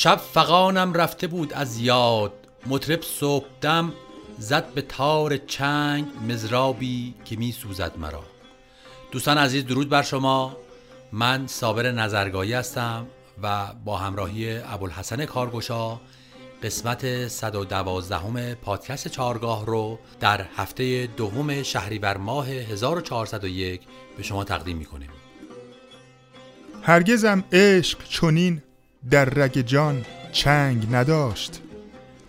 شب فغانم رفته بود از یاد، مطرب صبح دم زد به تار چنگ مزرابی که می سوزد مرا. دوستان عزیز درود بر شما، من صابر نظرگاهی هستم و با همراهی ابوالحسن کارگوشا قسمت 112 پادکست چهارگاه رو در هفته دوم شهریور ماه 1401 به شما تقدیم می‌کنیم. هرگزم عشق چنین در رگ جان چنگ نداشت،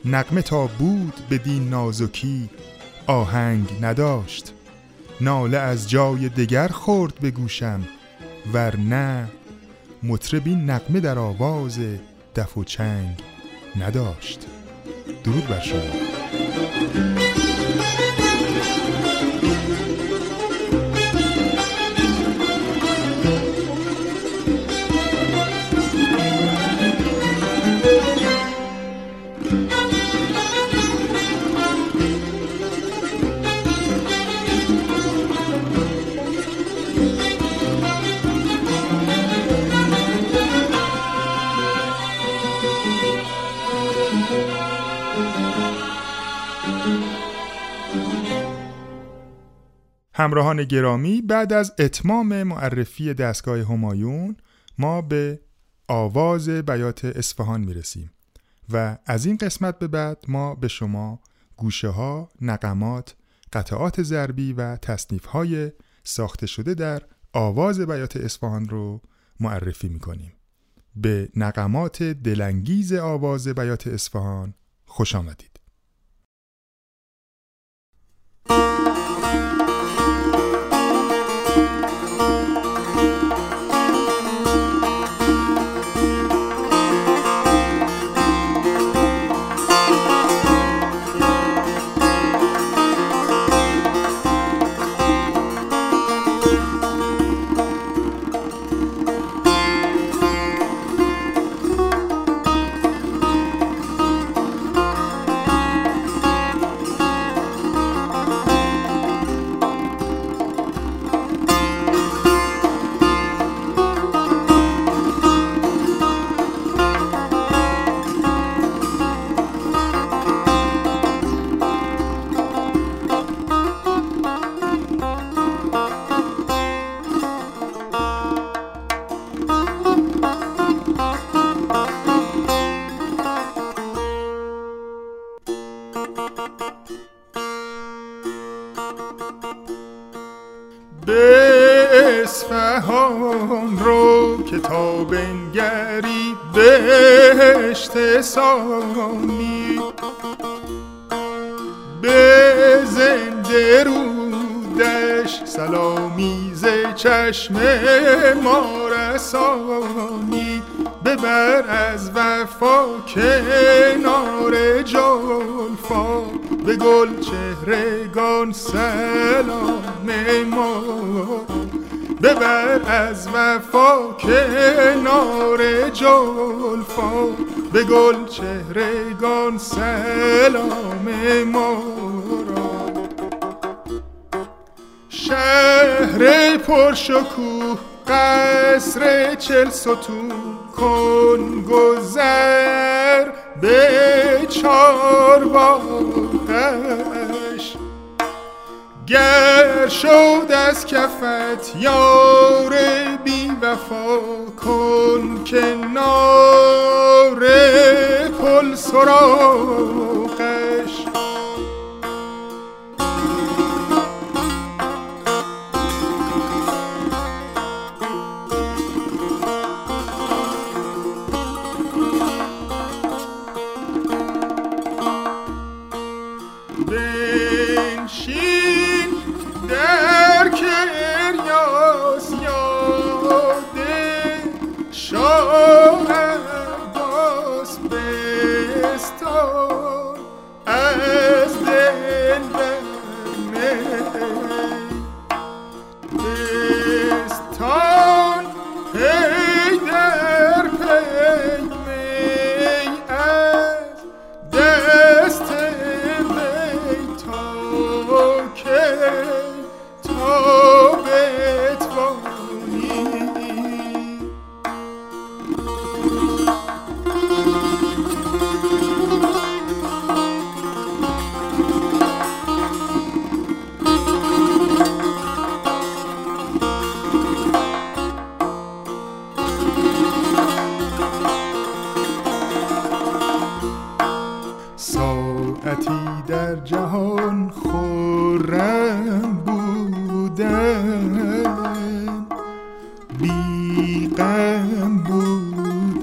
نغمه تا بود بدین نازکی آهنگ نداشت. ناله از جای دگر خورد به گوشم، ورنه مطربی نغمه در آواز دف و چنگ نداشت. درود بر شما. همراهان گرامی، بعد از اتمام معرفی دستگاه همایون ما به آواز بیات اصفهان میرسیم و از این قسمت به بعد ما به شما گوشه ها، نغمات، قطعات ضربی و تصنیف های ساخته شده در آواز بیات اصفهان رو معرفی میکنیم. به نغمات دلانگیز آواز بیات اصفهان خوش آمدید. سامی به زنده رودش سلامی ز چشم ما رسانی. ببر از وفا کنار جلفا، به گل چهرگان سلام ما. ببر از وفا کنار جلفا، به گل چهرگان سلام ما را. شهر پرشکوه قصر 40 ستون کن گذر به 4 باغش. گر شد از کفت یار بی وفا، کن کنار پل سراغش. غم بودن،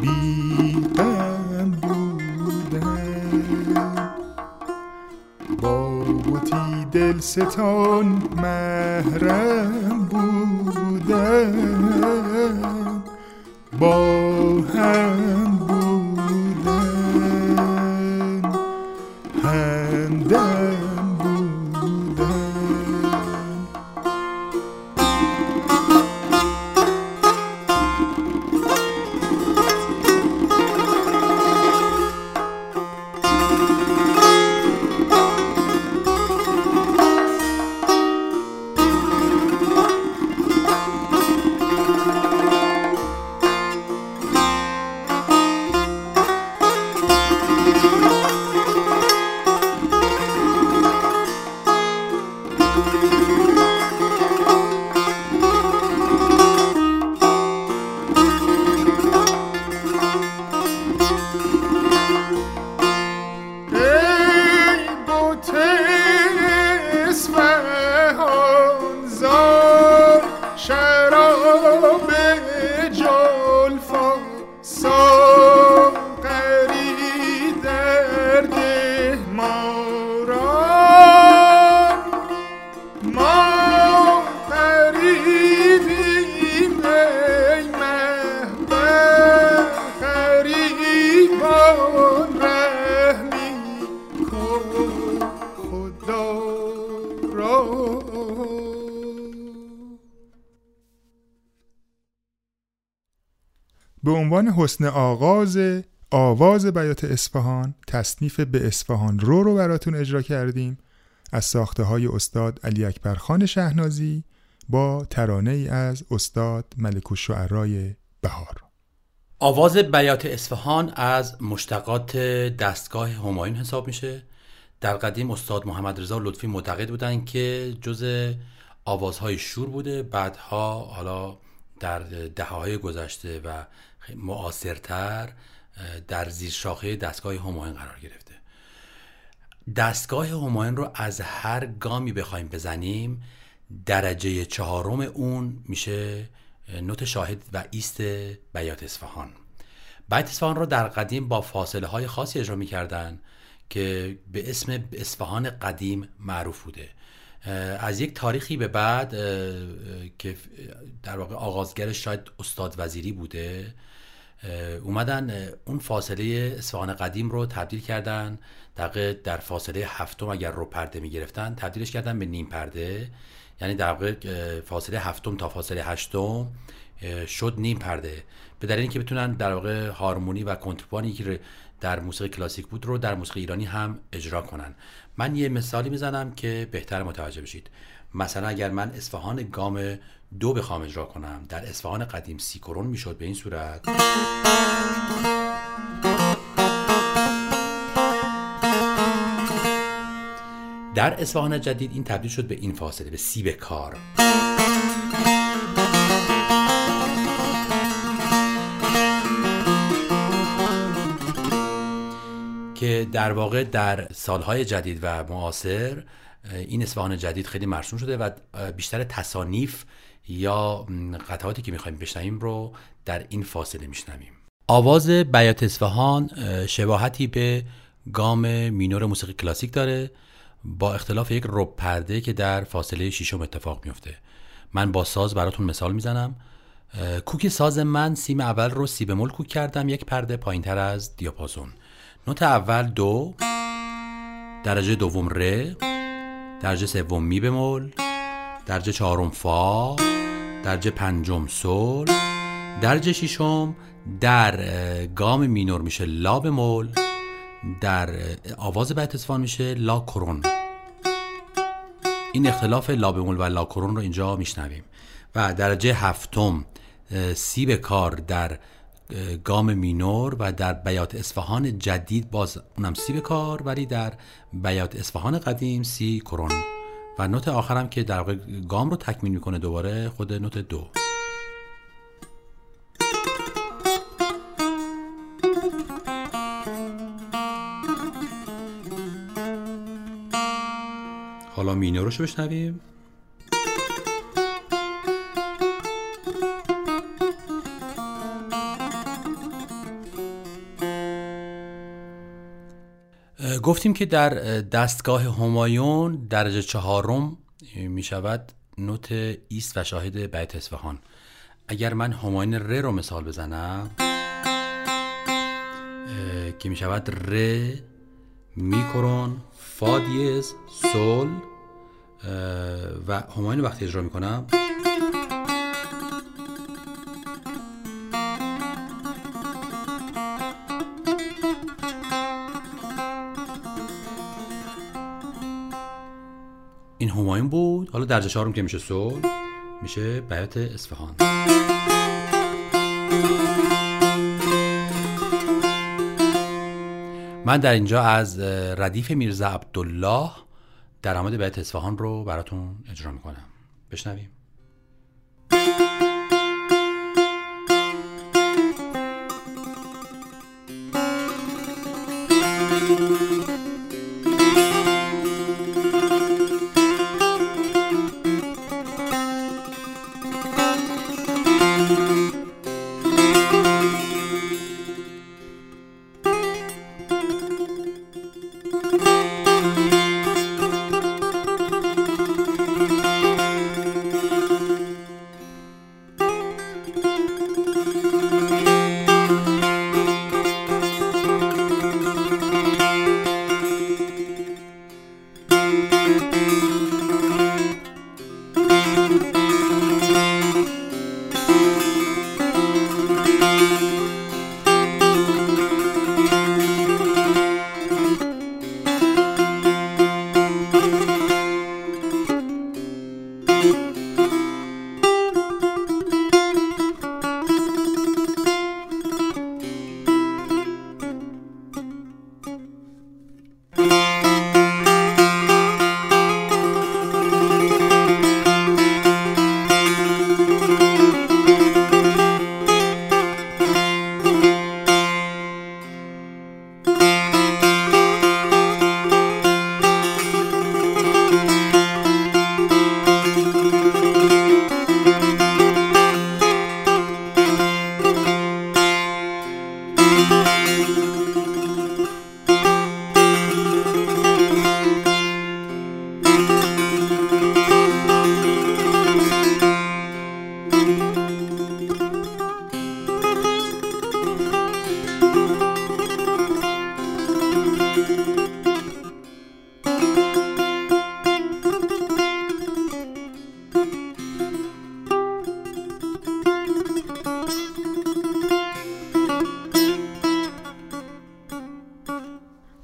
بی غم بودن، با بتی دلستان محرم بودن، با هم بودن، همدم حسن آغاز آواز بیات اصفهان تصنیف به اصفهان رو براتون اجرا کردیم از ساخته های استاد علی اکبر خان شهنازی با ترانه ای از استاد ملک الشعرای بهار. آواز بیات اصفهان از مشتقات دستگاه همایون حساب میشه. در قدیم استاد محمد رضا لطفی معتقد بودن که جز آوازهای شور بوده، بعدها حالا در دهه‌های گذشته و معاصرتر در زیر شاخه دستگاه همایون قرار گرفته. دستگاه همایون رو از هر گامی بخوایم بزنیم درجه چهارم اون میشه نوت شاهد و ایست بیات اصفهان. بیات اصفهان رو در قدیم با فاصله های خاصی اجرا میکردن که به اسم اصفهان قدیم معروف بوده. از یک تاریخی به بعد که در واقع آغازگرش شاید استاد وزیری بوده، اومدن اون فاصله اصفهان قدیم رو تبدیل کردن، در فاصله هفتم اگر رو پرده می گرفتن تبدیلش کردن به نیم پرده، یعنی در واقع فاصله هفتم تا فاصله هشتم شد نیم پرده، به دلیل اینکه بتونن در واقع هارمونی و کنترپوانی که در موسیقی کلاسیک بود رو در موسیقی ایرانی هم اجرا کنن. من یه مثالی میزنم که بهتر متوجه بشید. مثلا اگر من اصفهان گام 2 بخوام اجرا کنم، در اصفهان قدیم سیکرون میشد به این صورت. در اصفهان جدید این تبدیل شد به این فاصله، به سی به کار. که در واقع در سالهای جدید و معاصر این اصفهان جدید خیلی مرسوم شده و بیشتر تصانیف یا قطعاتی که میخوایم بشنویم رو در این فاصله میشنویم. آواز بیات اصفهان شباهتی به گام مینور موسیقی کلاسیک داره با اختلاف یک رب پرده که در فاصله ششم اتفاق میفته. من با ساز براتون مثال میزنم. کوک ساز من سیم اول رو سی بمول کوک کردم، یک پرده پایینتر از دیاپازون. نوت اول دو، درجه دوم ره، درجه سوم می بمول، درجه چهارم فا، درجه پنجم سل، درجه ششم در گام مینور میشه لا بمول، در آواز بیات اصفهان میشه لا کرون. این اختلاف لا بمول و لا کرون رو اینجا میشنویم. و درجه هفتم سی به کار در گام مینور و در بیات اصفهان جدید باز اونم سی به کار، ولی در بیات اصفهان قدیم سی کرون. و نوت آخرم که در واقع گام رو تکمیل میکنه دوباره خود نوت دو. حالا مینورش بشنویم. گفتیم که در دستگاه همایون درجه چهارم می شود نوت ایست و شاهد بیات اصفهان. اگر من همایون ر رو مثال بزنم که می شود ر میکرون فا دیز سول، و همایون وقتی اجرا می کنم این همایون بود. حالا درجه چهارم که میشه سول میشه بیات اصفهان. من در اینجا از ردیف میرزا عبدالله درآمد بیات اصفهان رو براتون اجرا میکنم، بشنویم.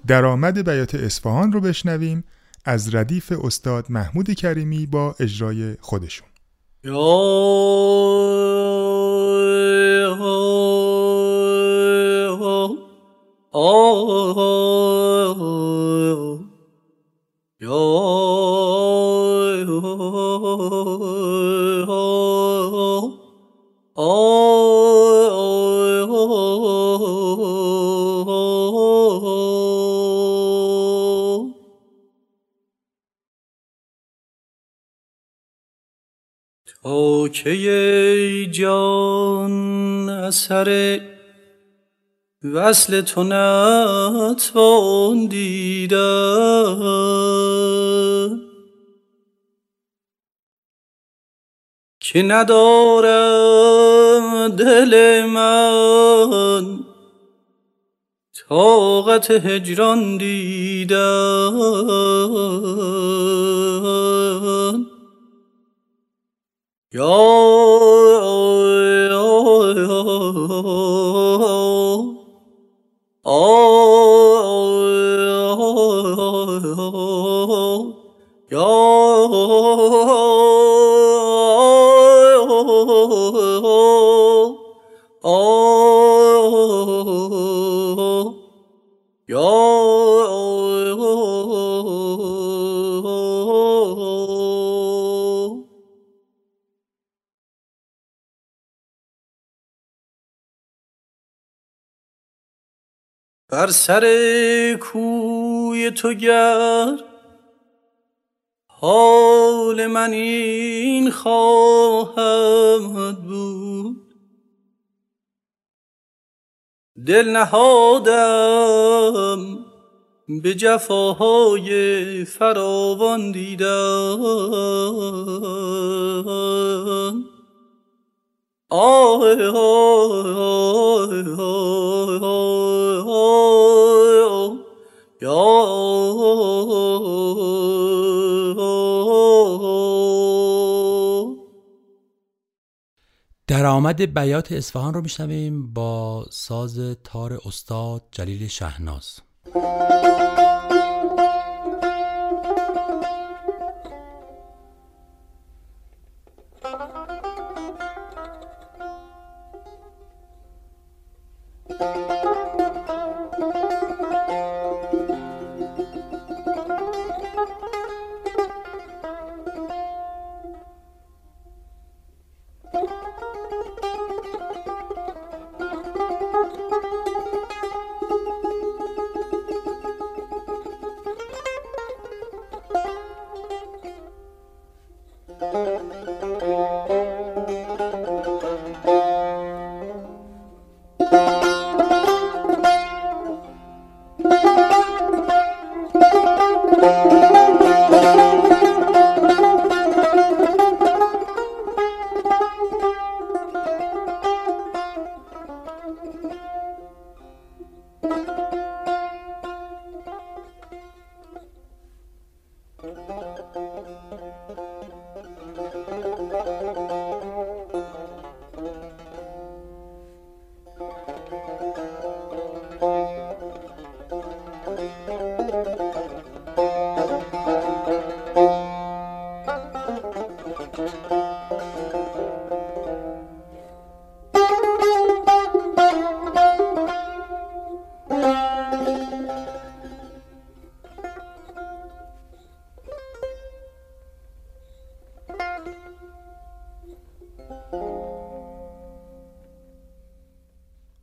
درآمد بیات اصفهان رو بشنویم از ردیف استاد محمود کریمی با اجرای خودشون. تا که ای جان اثر وصل تو نتوان دیدن، که ندارم دل من طاقت هجران دیدن. یا بر سر کوی تو گر حال من این خواهد بود، دل نهادم به جفاهای فراوان دیدم. آه آه آه آه آه درآمد بیات اصفهان رو میشنویم با ساز تار استاد جلیل شهناز.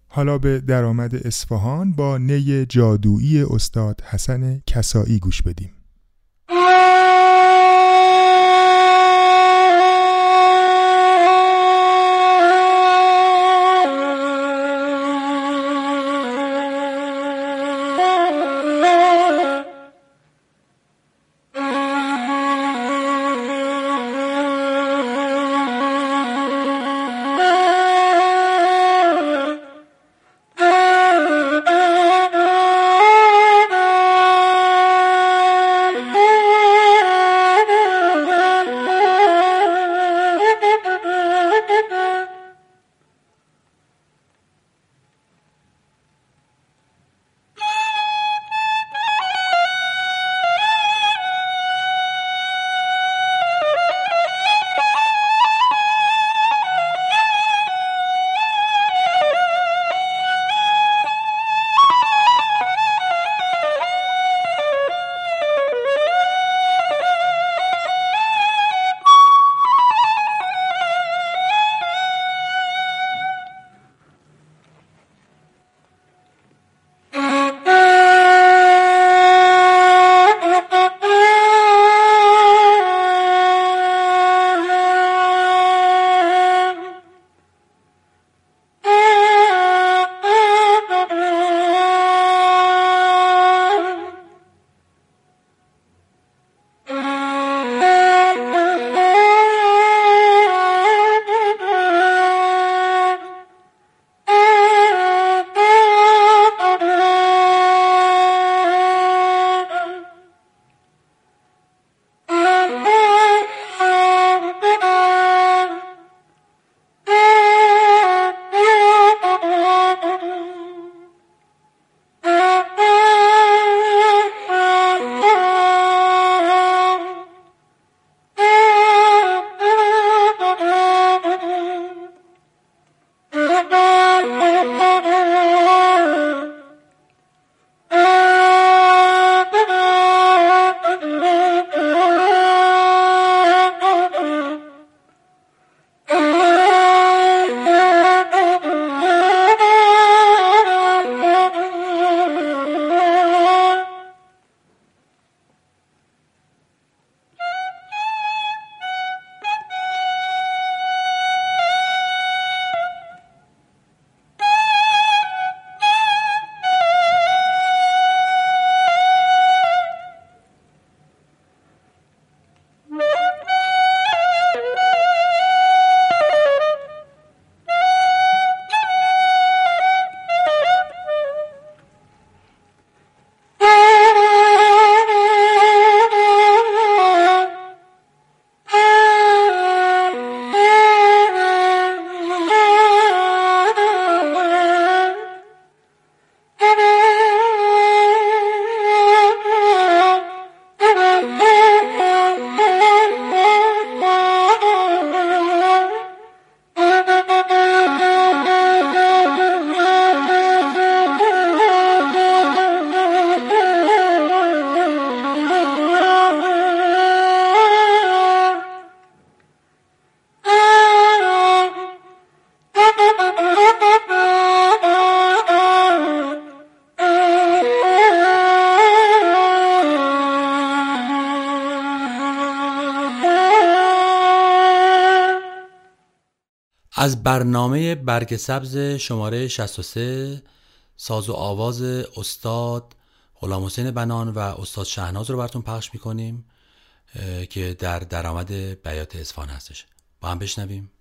حالا به درآمد اصفهان با نی جادویی استاد حسن کسائی گوش بدیم. از برنامه برگ سبز شماره 63 ساز و آواز استاد غلام حسین بنان و استاد شهناز رو براتون پخش میکنیم که در درآمد بیات اصفهان هستش. با هم بشنویم.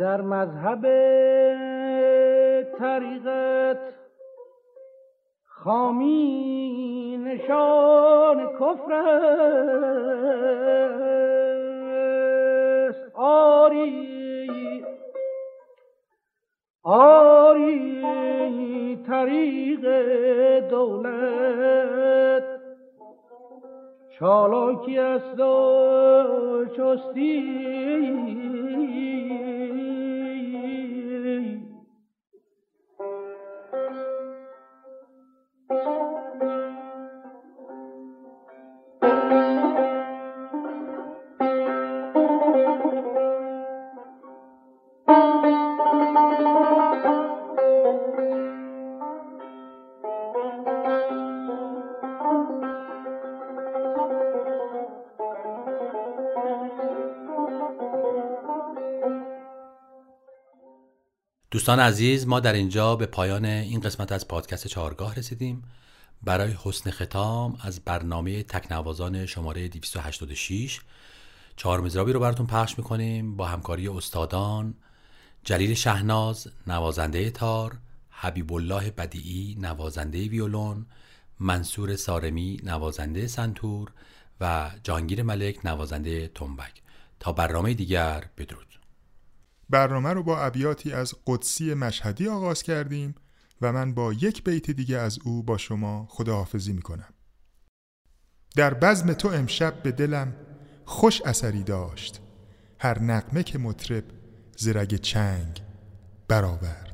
در مذهب طریقت خامی نشان کفر است. آری آری طریق دولت چالاکی است و چستی. دوستان عزیز، ما در اینجا به پایان این قسمت از پادکست چهارگاه رسیدیم. برای حسن ختام از برنامه تکنوازان شماره 286 چهار مزرابی رو براتون پخش میکنیم با همکاری استادان جلیل شهناز نوازنده تار، حبیب الله بدیعی نوازنده ویولون، منصور سارمی نوازنده سنتور و جانگیر ملک نوازنده تنبک. تا برنامه دیگر، بدرود. برنامه رو با ابیاتی از قدسی مشهدی آغاز کردیم و من با یک بیت دیگه از او با شما خداحافظی میکنم. در بزم تو امشب به دلم خوش اثری داشت، هر نغمه که مطرب ز رگ چنگ برآورد.